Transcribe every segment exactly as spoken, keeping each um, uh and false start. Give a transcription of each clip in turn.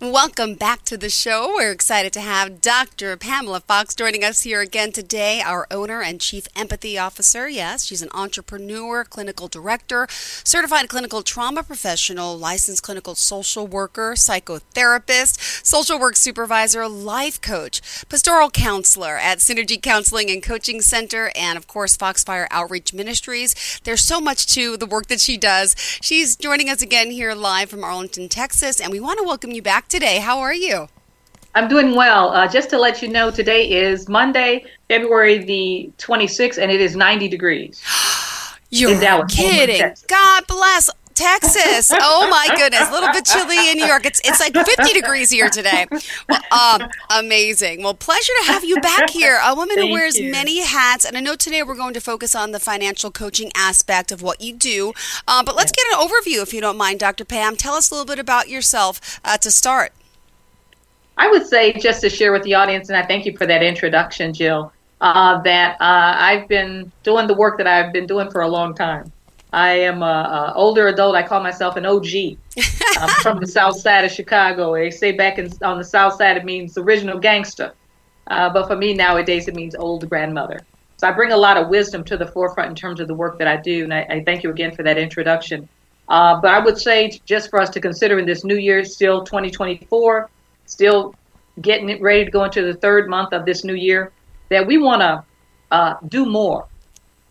Welcome back to the show. We're excited to have Doctor Pamela Fox joining us here again today, our owner and chief empathy officer. Yes, she's an entrepreneur, clinical director, certified clinical trauma professional, licensed clinical social worker, psychotherapist, social work supervisor, life coach, pastoral counselor at Synergy Counseling and Coaching Center, and of course, Foxfire Outreach Ministries. There's so much to the work that she does. She's joining us again here live from Arlington, Texas, and we want to welcome you back today. How are you? I'm doing well. Uh, just to let you know, today is Monday, February the twenty-sixth, and it is ninety degrees. You're Dallas, kidding. God bless Texas. Oh my goodness. A little bit chilly in New York. It's it's like fifty degrees here today. Well, um, amazing. Well, pleasure to have you back here. A woman Thank who wears you. many hats. And I know today we're going to focus on the financial coaching aspect of what you do. Uh, but let's get an overview, if you don't mind, Doctor Pam. Tell us a little bit about yourself uh, to start. I would say, just to share with the audience, and I thank you for that introduction, Jill, uh, that uh, I've been doing the work that I've been doing for a long time. I am an older adult. I call myself an O G. I'm from the south side of Chicago. They say back in, on the south side it means original gangster. Uh, but for me nowadays it means old grandmother. So I bring a lot of wisdom to the forefront in terms of the work that I do. And I, I thank you again for that introduction. Uh, but I would say just for us to consider in this new year, still twenty twenty-four, still getting it ready to go into the third month of this new year, that we want to uh, do more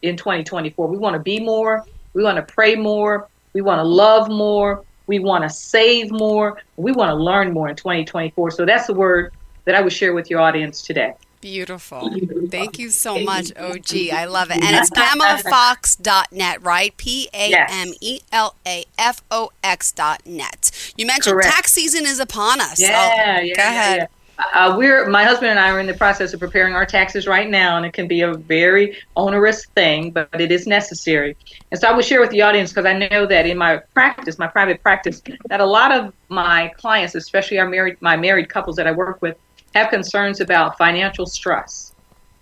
in twenty twenty-four. We want to be more. We want to pray more. We want to love more. We want to save more. We want to learn more in twenty twenty-four. So that's the word that I would share with your audience today. Beautiful. Thank you so much, O G. I love it. And it's Pamela Fox dot net, right? P A M E L A F O X dot net. You mentioned Correct. tax season is upon us. Yeah, so yeah, go ahead. Yeah, yeah. Uh, we're my husband and I are in the process of preparing our taxes right now, and it can be a very onerous thing, but it is necessary. And so I would share with the audience, because I know that in my practice, my private practice, that a lot of my clients, especially our married, my married couples that I work with, have concerns about financial stress.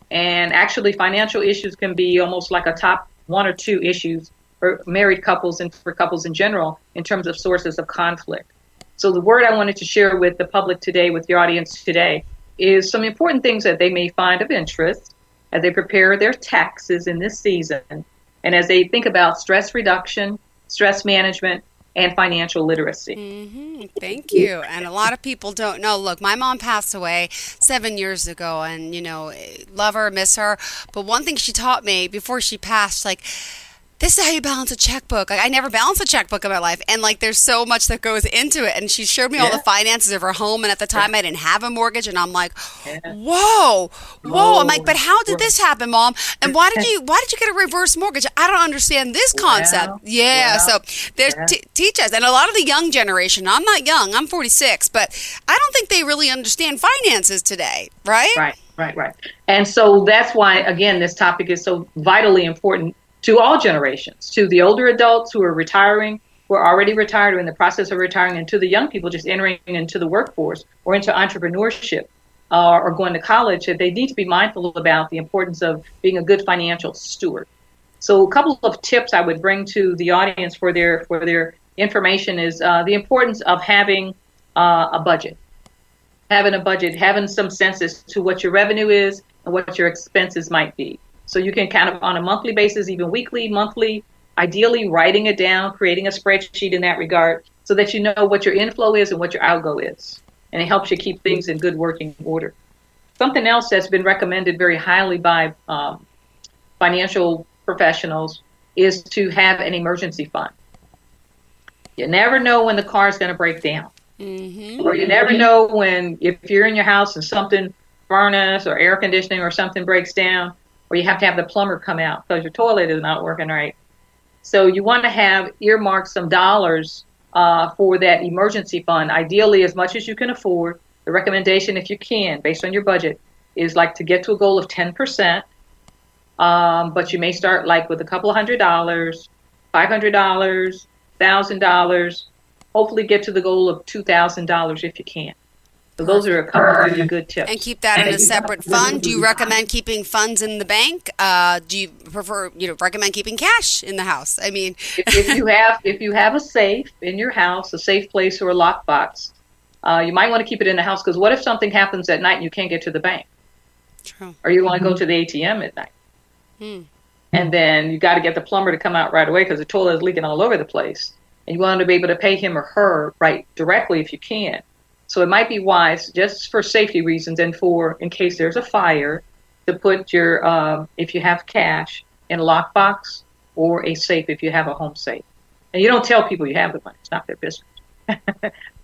And actually, financial issues can be almost like a top one or two issues for married couples and for couples in general in terms of sources of conflict. So the word I wanted to share with the public today, with your audience today, is some important things that they may find of interest as they prepare their taxes in this season, and as they think about stress reduction, stress management, and financial literacy. Mm-hmm. Thank you. And a lot of people don't know. Look, my mom passed away seven years ago, and, you know, love her, miss her. But one thing she taught me before she passed, like, this is how you balance a checkbook. Like, I never balanced a checkbook in my life. And like, there's so much that goes into it. And she showed me yeah. all the finances of her home. And at the time I didn't have a mortgage. And I'm like, whoa, whoa. I'm like, but how did this happen, Mom? And why did you, why did you get a reverse mortgage? I don't understand this concept. Wow. Yeah. Wow. So there's yeah. t- teach us. And a lot of the young generation, I'm not young, I'm forty-six, but I don't think they really understand finances today. Right. Right. Right. Right. And so that's why, again, this topic is so vitally important to all generations, to the older adults who are retiring, who are already retired or in the process of retiring, and to the young people just entering into the workforce or into entrepreneurship uh, or going to college, that they need to be mindful about the importance of being a good financial steward. So a couple of tips I would bring to the audience for their for their information is uh, the importance of having uh, a budget, having a budget, having some sense as to what your revenue is and what your expenses might be. So you can kind of on a monthly basis, even weekly, monthly, ideally writing it down, creating a spreadsheet in that regard so that you know what your inflow is and what your outgo is. And it helps you keep things in good working order. Something else that's been recommended very highly by um, financial professionals is to have an emergency fund. You never know when the car is going to break down. Mm-hmm. Or you never know when, if you're in your house and something, furnace or air conditioning or something breaks down, or you have to have the plumber come out because your toilet is not working right. So you want to have earmarked some dollars uh, for that emergency fund, ideally as much as you can afford. The recommendation, if you can, based on your budget, is like to get to a goal of ten percent, um, but you may start like with a couple of hundred dollars, five hundred dollars, one thousand dollars, hopefully get to the goal of two thousand dollars if you can. So those are a couple of really good tips. And keep that in a separate fund. Do you recommend keeping funds in the bank? Uh, do you prefer, you know, recommend keeping cash in the house? I mean, if, if you have if you have a safe in your house, a safe place or a lockbox, uh, you might want to keep it in the house, because what if something happens at night and you can't get to the bank? True. Or you want to go to the A T M at night, hmm. and then you got to get the plumber to come out right away because the toilet is leaking all over the place, and you want to be able to pay him or her right directly if you can. So it might be wise, just for safety reasons and for in case there's a fire, to put your, uh, if you have cash, in a lockbox or a safe if you have a home safe. And you don't tell people you have the money. It's not their business.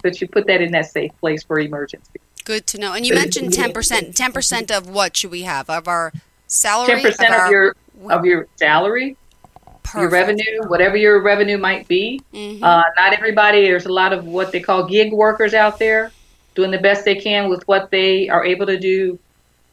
But you put that in that safe place for emergencies. Good to know. And you mentioned ten percent. ten percent of what should we have? Of our salary? ten percent of, of, our... Your, of your salary? Perfect. Your revenue, whatever your revenue might be. Mm-hmm. Uh, not everybody, there's a lot of what they call gig workers out there doing the best they can with what they are able to do.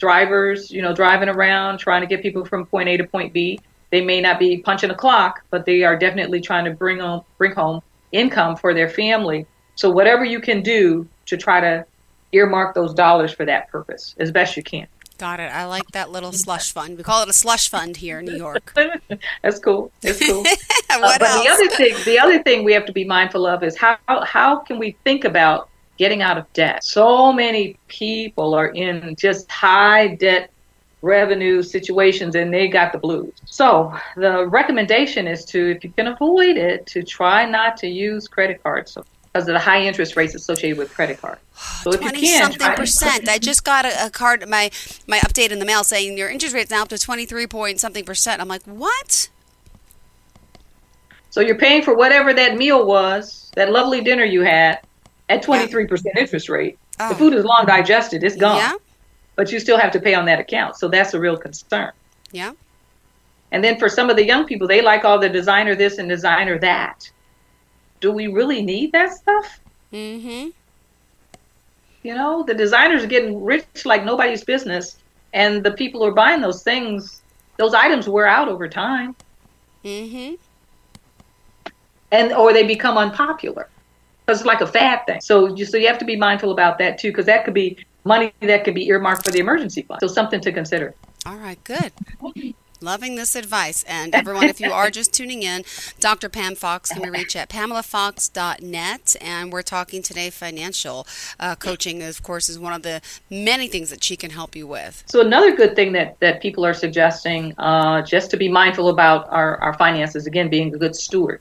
Drivers, you know, driving around, trying to get people from point A to point B. They may not be punching a clock, but they are definitely trying to bring on, bring home income for their family. So whatever you can do to try to earmark those dollars for that purpose as best you can. Got it. I like that little slush fund. We call it a slush fund here in New York. That's cool. That's cool. What uh, but else? the other thing, the other thing we have to be mindful of is how how can we think about getting out of debt? So many people are in just high debt revenue situations, and they got the blues. So the recommendation is to, if you can avoid it, to try not to use credit cards. So, because of the high interest rates associated with credit cards. So if you can, twenty-something percent. I just got a, a card, my, my update in the mail saying your interest rate's now up to twenty-three point something percent. I'm like, what? So you're paying for whatever that meal was, that lovely dinner you had, at twenty-three percent interest rate. Oh. The food is long digested. It's gone. Yeah. But you still have to pay on that account. So that's a real concern. Yeah. And then for some of the young people, they like all the designer this and designer that. Do we really need that stuff? Mm-hmm. You know, the designers are getting rich like nobody's business, and the people who are buying those things, those items wear out over time. Mm-hmm. And or they become unpopular because it's like a fad thing. So you so you have to be mindful about that too, because that could be money that could be earmarked for the emergency fund. So something to consider. All right, good. Loving this advice. And everyone, if you are just tuning in, Doctor Pam Fox can be reached at Pamela Fox dot net. And we're talking today financial uh, coaching, of course, is one of the many things that she can help you with. So another good thing that, that people are suggesting, uh, just to be mindful about our, our finances, again, being a good steward,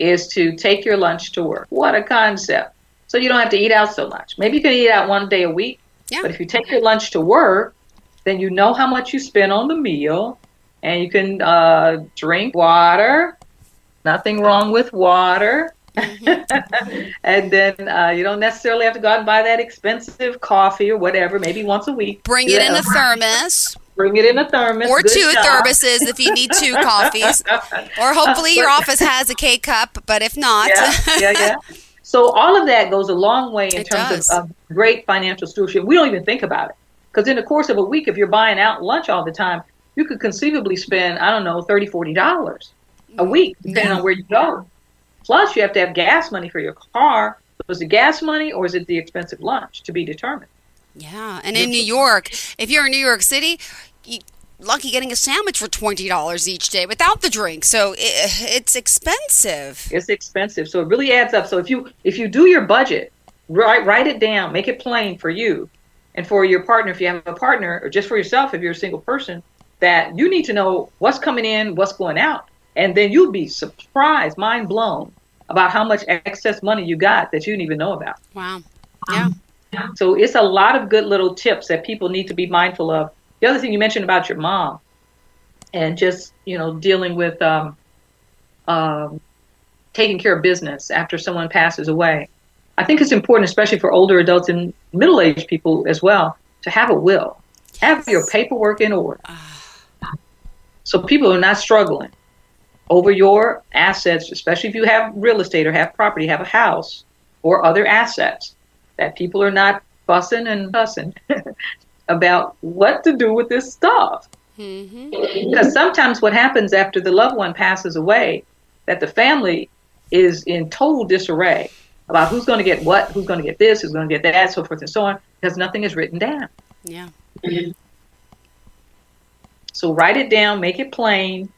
is to take your lunch to work. What a concept. So you don't have to eat out so much. Maybe you can eat out one day a week. Yeah. But if you take your lunch to work, then you know how much you spend on the meal. And you can uh, drink water, nothing wrong with water. Mm-hmm. And then uh, you don't necessarily have to go out and buy that expensive coffee or whatever, maybe once a week. Bring it yeah. in a thermos. Bring it in a thermos. Or Good two job. thermoses if you need two coffees. Or hopefully your office has a K-cup, but if not. Yeah, yeah, yeah. So all of that goes a long way in it terms of, of great financial stewardship. We don't even think about it. Because in the course of a week, if you're buying out lunch all the time, you could conceivably spend, I don't know, thirty dollars, forty dollars a week, depending yeah. on where you go. Plus, you have to have gas money for your car. Was it gas money or is it the expensive lunch? To be determined. Yeah, and in New York, if you're in New York City, you're lucky getting a sandwich for twenty dollars each day without the drink. So it, it's expensive. It's expensive. So it really adds up. So if you if you do your budget, write write it down, make it plain for you and for your partner if you have a partner, or just for yourself if you're a single person, that you need to know what's coming in, what's going out. And then you'll be surprised, mind blown, about how much excess money you got that you didn't even know about. Wow. Yeah. So it's a lot of good little tips that people need to be mindful of. The other thing you mentioned about your mom and just, you know, dealing with um, um, taking care of business after someone passes away. I think it's important, especially for older adults and middle-aged people as well, to have a will. Yes. Have your paperwork in order. Uh. So people are not struggling over your assets, especially if you have real estate or have property, have a house or other assets, that people are not fussing and fussing about what to do with this stuff. Mm-hmm. Because sometimes what happens after the loved one passes away, that the family is in total disarray about who's going to get what, who's going to get this, who's going to get that, so forth and so on, because nothing is written down. Yeah. Mm-hmm. So write it down, make it plain,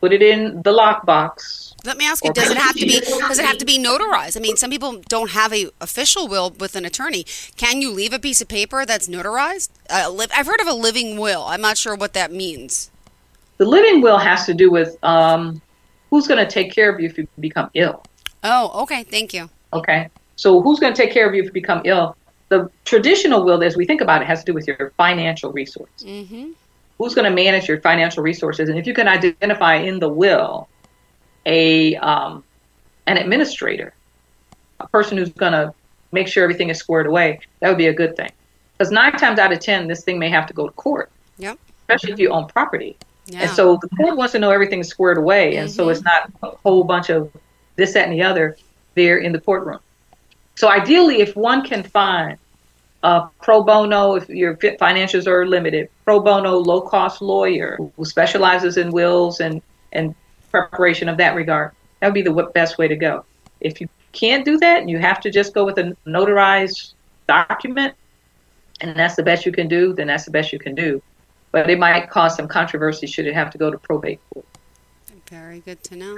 put it in the lockbox. Let me ask you, does it have to be does it have to be notarized? I mean, some people don't have a official will with an attorney. Can you leave a piece of paper that's notarized? Uh, li- I've heard of a living will. I'm not sure what that means. The living will has to do with um, who's going to take care of you if you become ill. Oh, okay. Thank you. Okay. So who's going to take care of you if you become ill? The traditional will, as we think about it, has to do with your financial resources. Mm-hmm. Who's going to manage your financial resources? And if you can identify in the will a um, an administrator, a person who's going to make sure everything is squared away, that would be a good thing. Because nine times out of ten, this thing may have to go to court, yep. especially if you own property. Yeah. And so the court wants to know everything's squared away, mm-hmm. and so it's not a whole bunch of this, that, and the other there in the courtroom. So ideally, if one can find Uh, pro bono, if your finances are limited, pro bono, low-cost lawyer who specializes in wills and, and preparation of that regard, that would be the best way to go. If you can't do that and you have to just go with a notarized document, and that's the best you can do, then that's the best you can do. But it might cause some controversy should it have to go to probate court. Very good to know.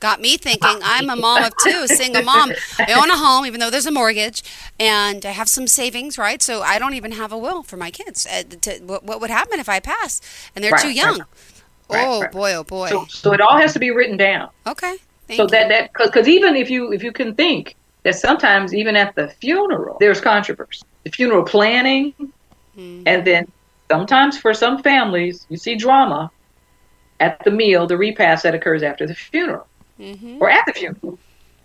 Got me thinking, I'm a mom of two, single mom. I own a home, even though there's a mortgage, and I have some savings, right? So I don't even have a will for my kids. Uh, to, what, what would happen if I pass? And they're right, too young. Right, oh, right. boy, oh, boy. So, so it all has to be written down. Okay. Thank so you. that that because even if you if you can think that sometimes even at the funeral, there's controversy. The funeral planning, mm-hmm. and then sometimes for some families, you see drama at the meal, the repast that occurs after the funeral. Mm-hmm. Or at the funeral,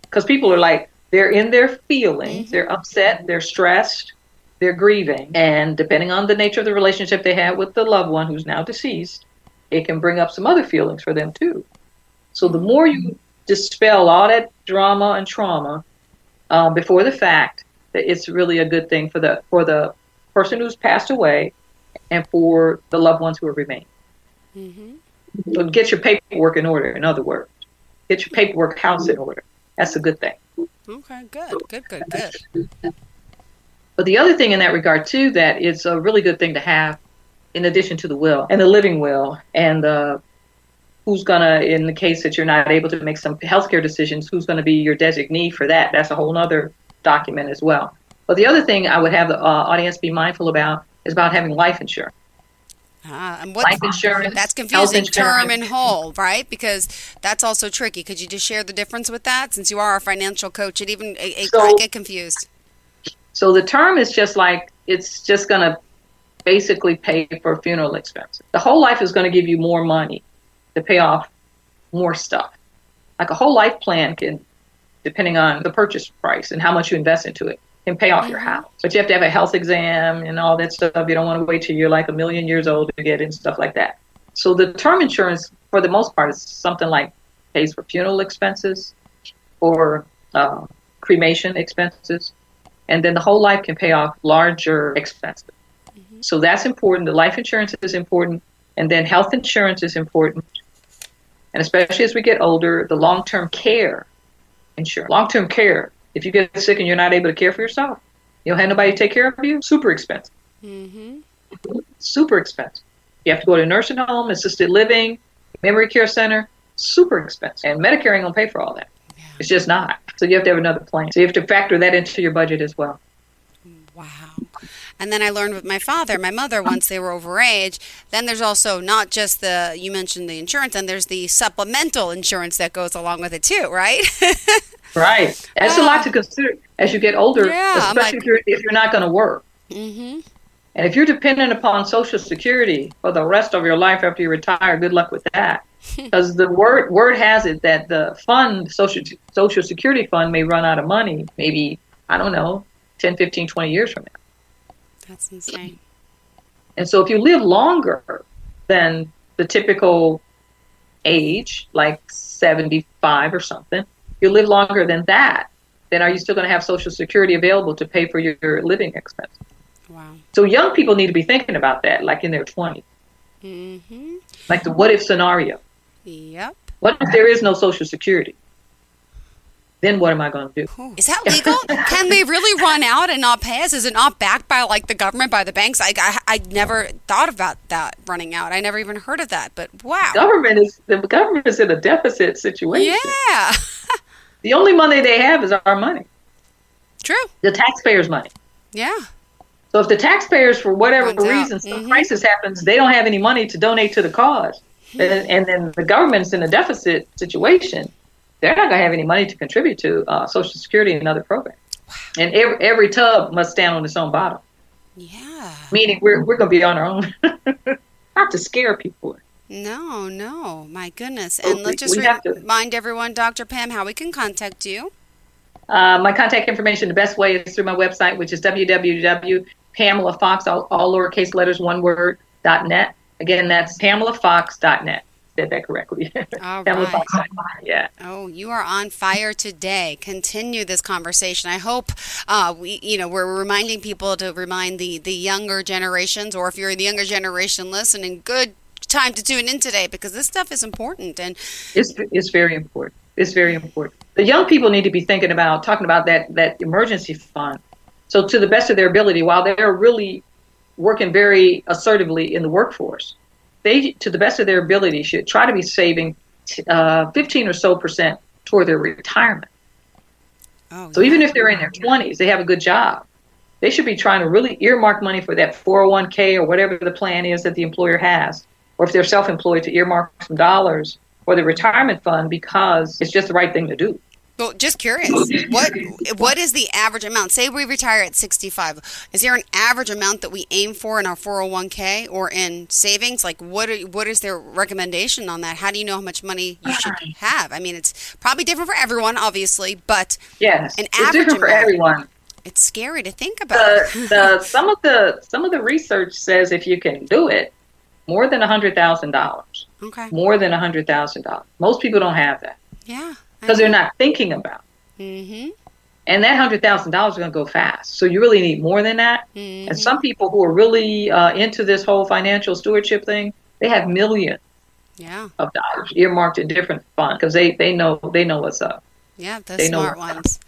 because people are like, they're in their feelings, mm-hmm. they're upset, they're stressed, they're grieving, and depending on the nature of the relationship they had with the loved one who's now deceased, it can bring up some other feelings for them too. So the more you dispel all that drama and trauma uh, before the fact, that it's really a good thing for the for the person who's passed away and for the loved ones who are remaining. Mm-hmm. So get your paperwork in order, in other words. Get your paperwork house in order. That's a good thing. Okay, good, good, good, good. But the other thing in that regard, too, that it's a really good thing to have in addition to the will and the living will and the who's going to, in the case that you're not able to make some healthcare decisions, who's going to be your designee for that. That's a whole other document as well. But the other thing I would have the uh, audience be mindful about is about having life insurance. Uh, and what, life insurance, that's confusing, term and whole, right? Because that's also tricky. Could you just share the difference with that? Since you are a financial coach, it even it, so, I get confused. So the term is just like, it's just going to basically pay for funeral expenses. The whole life is going to give you more money to pay off more stuff. Like a whole life plan can, depending on the purchase price and how much you invest into it, can pay off your house. But you have to have a health exam and all that stuff. You don't want to wait till you're like a million years old to get it and stuff like that. So the term insurance, for the most part, is something like pays for funeral expenses or uh, cremation expenses. And then the whole life can pay off larger expenses. Mm-hmm. So that's important. The life insurance is important. And then health insurance is important. And especially as we get older, the long-term care insurance. Long-term care. If you get sick and you're not able to care for yourself, you don't have nobody to take care of you, super expensive. Mm-hmm. Super expensive. You have to go to a nursing home, assisted living, memory care center, super expensive. And Medicare ain't going to pay for all that. Yeah. It's just not. So you have to have another plan. So you have to factor that into your budget as well. Wow. And then I learned with my father, my mother, once they were over age, then there's also not just the, you mentioned the insurance, and there's the supplemental insurance that goes along with it too, right? Right. That's uh, a lot to consider as you get older, yeah, especially like, if, you're, if you're not going to work. Mm-hmm. And if you're dependent upon Social Security for the rest of your life after you retire, good luck with that. Because the word word has it that the fund, Social Social Security fund, may run out of money maybe, I don't know, ten, fifteen, twenty years from now. That's insane. And so if you live longer than the typical age, like seventy-five or something, you live longer than that, then are you still going to have Social Security available to pay for your, your living expenses? Wow. So young people need to be thinking about that, like in their twenties. Mm-hmm. Like the what-if scenario. Yep. What if there is no Social Security? then what am I going to do? Is that legal? Can they really run out and not pay us? Is it not backed by like the government, by the banks? I, I, I never thought about that running out. I never even heard of that, but wow. Government is, the government is in a deficit situation. Yeah. The only money they have is our money. True. The taxpayers' money. Yeah. So if the taxpayers, for whatever Runs reason, out. some mm-hmm. crisis happens, they don't have any money to donate to the cause. Mm-hmm. And, and then the government's in a deficit situation. They're not going to have any money to contribute to uh, Social Security and other programs. Wow. And every, every tub must stand on its own bottom. Yeah. Meaning we're we're going to be on our own. Not to scare people. No, no. My goodness. And so let's just re- remind everyone, Doctor Pam, how we can contact you. Uh, my contact information, the best way is through my website, which is w w w dot pamela fox, all, all lowercase letters, one word, dot net. Again, that's pamela fox dot net. Said that correctly. All right. Yeah. Oh, you are on fire today. Continue this conversation. I hope uh, we, you know, we're reminding people to remind the, the younger generations, or if you're the younger generation listening, good time to tune in today because this stuff is important. And it's it's very important. It's very important. The young people need to be thinking about talking about that that emergency fund. So to the best of their ability, while they're really working very assertively in the workforce, they, to the best of their ability, should try to be saving uh, fifteen or so percent toward their retirement. Oh, so yeah. Even if they're in their twenties, they have a good job. They should be trying to really earmark money for that four oh one k or whatever the plan is that the employer has. Or if they're self-employed, to earmark some dollars for the retirement fund because it's just the right thing to do. Well, just curious, what what is the average amount? Say we retire at sixty-five. Is there an average amount that we aim for in our four oh one k or in savings? Like, what are, what is their recommendation on that? How do you know how much money you should have? I mean, it's probably different for everyone, obviously, but yes, an average it's different amount, for everyone. It's scary to think about. The, the, some of the some of the research says if you can do it, more than a hundred thousand dollars. Okay. More than a hundred thousand dollars. Most people don't have that. Yeah. Because they're not thinking about it. Mm-hmm. And that one hundred thousand dollars is going to go fast. So you really need more than that. Mm-hmm. And some people who are really uh, into this whole financial stewardship thing, they have millions yeah. of dollars earmarked in different funds because they, they, know, they know what's up. Yeah, the they smart ones.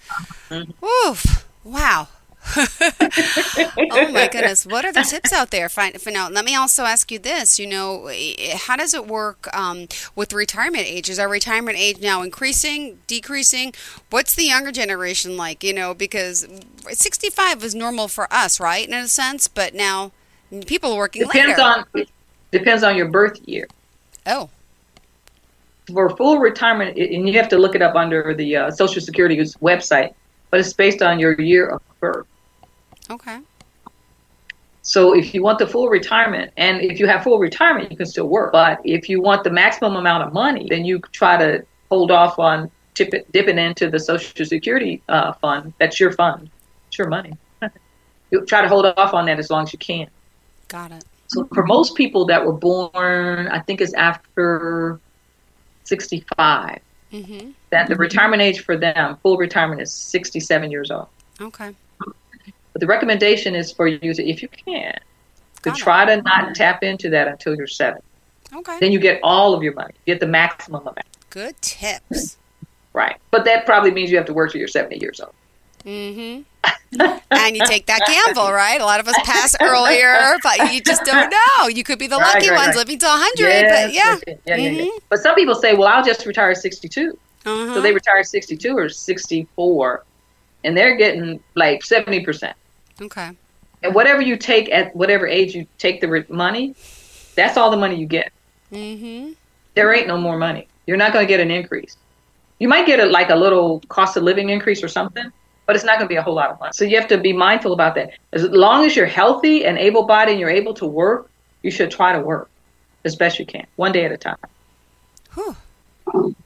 Mm-hmm. Oof. Wow. Oh my goodness, what are the tips out there? For now, let me also ask you this, you know, how does it work um, with retirement age? Is our retirement age now increasing, decreasing? What's the younger generation like, you know, because sixty-five was normal for us, right, in a sense, but now people are working depends later. On, depends on your birth year. Oh. For full retirement, and you have to look it up under the uh, Social Security's website, but it's based on your year of birth. Okay. So if you want the full retirement, and if you have full retirement, you can still work. But if you want the maximum amount of money, then you try to hold off on tip it, dipping into the Social Security uh, fund. That's your fund. It's your money. You try to hold off on that as long as you can. Got it. So for most people that were born, I think it's after sixty-five, mm-hmm. that the mm-hmm. retirement age for them, full retirement, is sixty-seven years old. Okay. But the recommendation is for you to, if you can, to Got try it. to not mm-hmm. tap into that until you're seven. Okay. Then you get all of your money. You get the maximum amount. Good tips. Right. But that probably means you have to work till you're seventy years old. Mm-hmm. And you take that gamble, right? A lot of us pass earlier, but you just don't know. You could be the right, lucky right, ones right. living to one hundred, yes, but yeah. yeah, yeah, mm-hmm. yeah. But some people say, well, I'll just retire at sixty-two. Uh-huh. So they retire at sixty-two or sixty-four, and they're getting like seventy percent. Okay. And whatever you take at whatever age you take the money, that's all the money you get. Mm-hmm. There ain't no more money. You're not going to get an increase. You might get a, like a little cost of living increase or something, but it's not going to be a whole lot of money. So you have to be mindful about that. As long as you're healthy and able-bodied and you're able to work, you should try to work as best you can, one day at a time. Whew.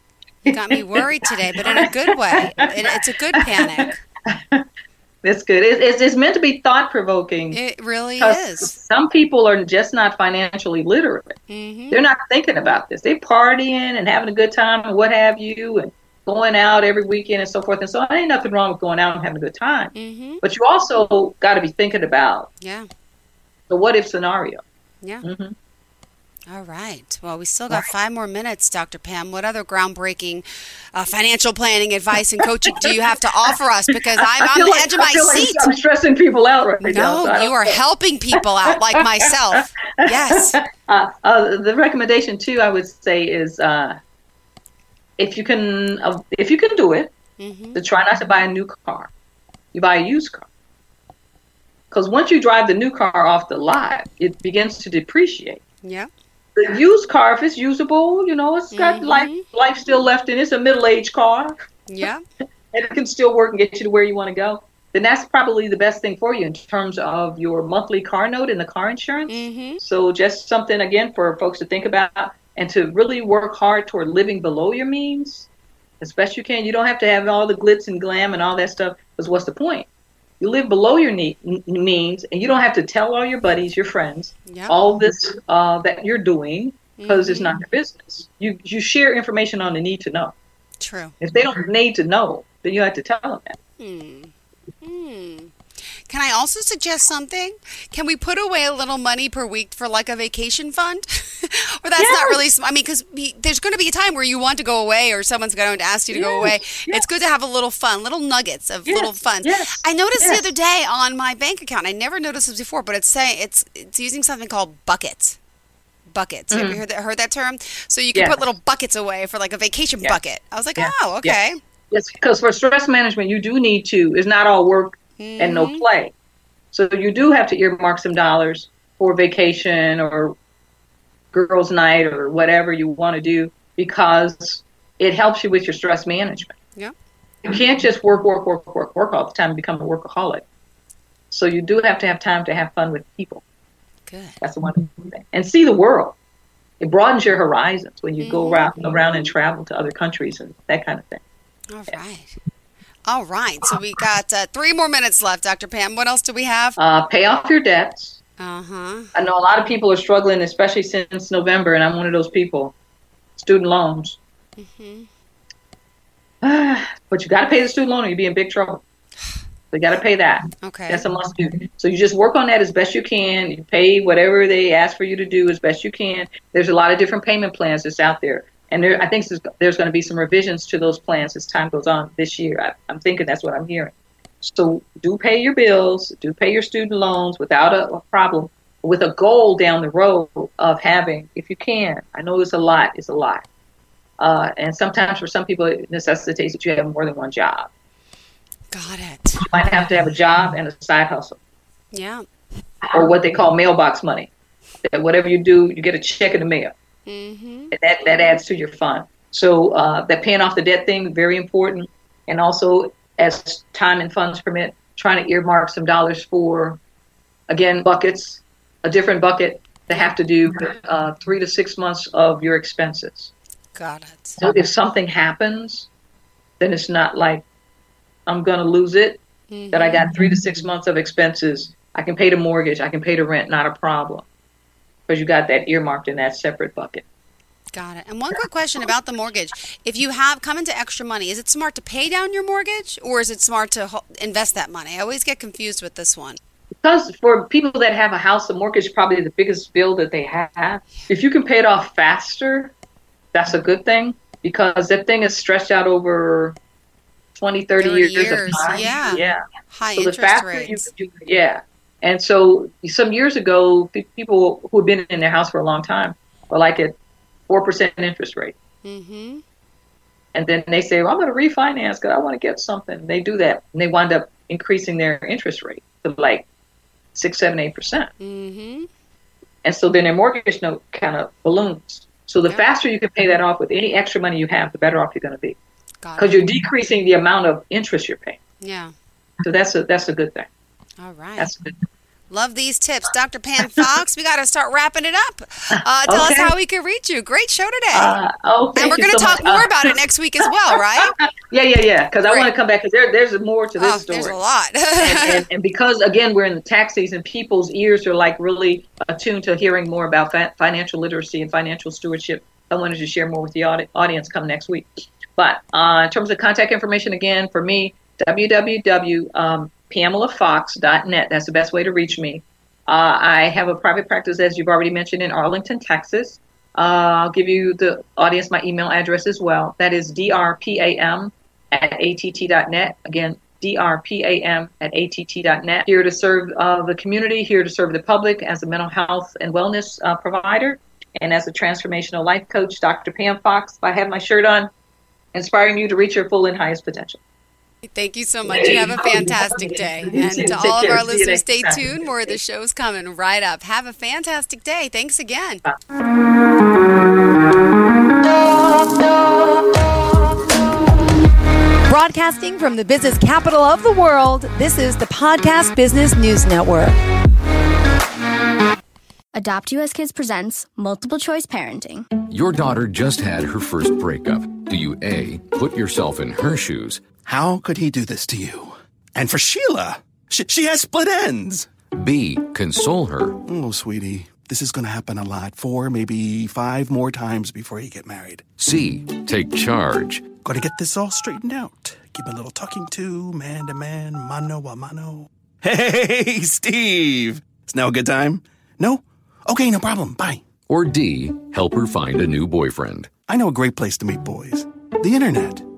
You got me worried today, but in a good way. It, it's a good panic. That's good. It, it's, it's meant to be thought-provoking. It really is. Some people are just not financially literate. Mm-hmm. They're not thinking about this. They're partying and having a good time and what have you and going out every weekend and so forth. And so there ain't nothing wrong with going out and having a good time. Mm-hmm. But you also got to be thinking about yeah. the what-if scenario. Yeah. Mm-hmm. All right. Well, we still got five more minutes, Doctor Pam. What other groundbreaking uh, financial planning advice and coaching do you have to offer us? Because I'm on the like, edge of my I feel seat. Like I'm stressing people out right no, now. No, so you are helping people out like myself. Yes. Uh, uh, the recommendation, too, I would say is uh, if you can uh, if you can do it, mm-hmm. to try not to buy a new car. You buy a used car. Because once you drive the new car off the lot, it begins to depreciate. Yeah. The used car, if it's usable, you know, it's got mm-hmm. life life still left in it. It's a middle-aged car. Yeah. And it can still work and get you to where you want to go. Then that's probably the best thing for you in terms of your monthly car note and the car insurance. Mm-hmm. So just something, again, for folks to think about and to really work hard toward living below your means as best you can. You don't have to have all the glitz and glam and all that stuff, because what's the point? You live below your need, means, and you don't have to tell all your buddies, your friends, yep. all this uh, that you're doing, because mm-hmm. it's not your business. You you share information on the need to know. True. If they don't need to know, then you have to tell them that. Hmm. Hmm. Can I also suggest something? Can we put away a little money per week for like a vacation fund? Or that's yes. not really, I mean, because there's going to be a time where you want to go away or someone's going to ask you to yes. go away. Yes. It's good to have a little fun, little nuggets of yes. little fun. Yes. I noticed yes. the other day on my bank account, I never noticed this before, but it's saying it's it's using something called buckets. Buckets. Mm-hmm. Have you heard that, heard that term? So you can yes. put little buckets away for like a vacation yes. bucket. I was like, yes. oh, okay. Yes, yes. Because for stress management, you do need to, it's not all work. Mm-hmm. And no play. So you do have to earmark some dollars for vacation or girls' night or whatever you want to do, because it helps you with your stress management. Yeah. You can't just work, work, work, work, work all the time and become a workaholic. So you do have to have time to have fun with people. Good. That's the one thing. And see the world. It broadens your horizons when you mm-hmm. go around, around and travel to other countries and that kind of thing. All yeah. right. All right, so we got uh, three more minutes left, Doctor Pam. What else do we have? Uh, pay off your debts. Uh-huh. I know a lot of people are struggling, especially since November, and I'm one of those people. Student loans. Mm-hmm. Uh, but you got to pay the student loan or you'll be in big trouble. So you got to pay that. Okay. That's a must do. So you just work on that as best you can. You pay whatever they ask for you to do as best you can. There's a lot of different payment plans that's out there. And there, I think there's going to be some revisions to those plans as time goes on this year. I, I'm thinking that's what I'm hearing. So do pay your bills, do pay your student loans without a, a problem, with a goal down the road of having, if you can. I know it's a lot, it's a lot. Uh, and sometimes for some people it necessitates that you have more than one job. Got it. You might have to have a job and a side hustle. Yeah. Or what they call mailbox money. That whatever you do, you get a check in the mail. Mm-hmm. And that, that adds to your fund. So uh, that paying off the debt thing, very important. And also, as time and funds permit, trying to earmark some dollars for, again, buckets, a different bucket that have to do with uh, three to six months of your expenses. Got it. So if something happens, then it's not like I'm going to lose it, mm-hmm. that I got three to six months of expenses. I can pay the mortgage. I can pay the rent. Not a problem. Because you got that earmarked in that separate bucket. Got it. And one quick question about the mortgage. If you have come into extra money, is it smart to pay down your mortgage or is it smart to invest that money? I always get confused with this one. Because for people that have a house, the mortgage is probably the biggest bill that they have. If you can pay it off faster, that's a good thing, because that thing is stretched out over twenty, thirty years of time. Yeah. yeah. High so interest the faster rates. You, you, yeah. And so some years ago, people who had been in their house for a long time were like at four percent interest rate. Mm-hmm. And then they say, well, I'm going to refinance because I want to get something. They do that, and they wind up increasing their interest rate to like six, seven, eight percent. Mm-hmm. And so then their mortgage note kind of balloons. So the yep. faster you can pay that off with any extra money you have, the better off you're going to be. Because you're decreasing the amount of interest you're paying. Yeah. So that's a, that's a good thing. All right. That's good. Love these tips. Doctor Pam Fox, we got to start wrapping it up. Uh, tell okay. us how we can reach you. Great show today. Uh, oh, and we're going to so talk much. more uh, about it next week as well, right? Yeah, yeah, yeah. Because I want to come back because there, there's more to this oh, story. There's a lot. and, and, and because, again, we're in the tax season, people's ears are like really attuned to hearing more about fa- financial literacy and financial stewardship. I wanted to share more with the audi- audience come next week. But uh, in terms of contact information, again, for me, www dot pamela fox dot net. That's the best way to reach me. Uh, I have a private practice, as you've already mentioned, in Arlington, Texas. Uh, I'll give you the audience my email address as well. That is D R P A M at A T T dot net. Again, D R P A M at A T T dot net. Here to serve uh, the community, here to serve the public as a mental health and wellness uh, provider and as a transformational life coach, Doctor Pam Fox. If I have my shirt on, inspiring you to reach your full and highest potential. Thank you so much. You have a fantastic day. And to all of our listeners, stay tuned. More of the show's coming right up. Have a fantastic day. Thanks again. Broadcasting from the business capital of the world, this is the Podcast Business News Network. Adopt U S Kids presents Multiple Choice Parenting. Your daughter just had her first breakup. Do you A, put yourself in her shoes? How could he do this to you? And for Sheila, she, she has split ends. B, console her. Oh, sweetie, this is going to happen a lot. Four, maybe five more times before you get married. C, take charge. Got to get this all straightened out. Give a little talking to, man to man, mano a mano. Hey, Steve. Is now a good time? No? Okay, no problem. Bye. Or D, help her find a new boyfriend. I know a great place to meet boys. The internet.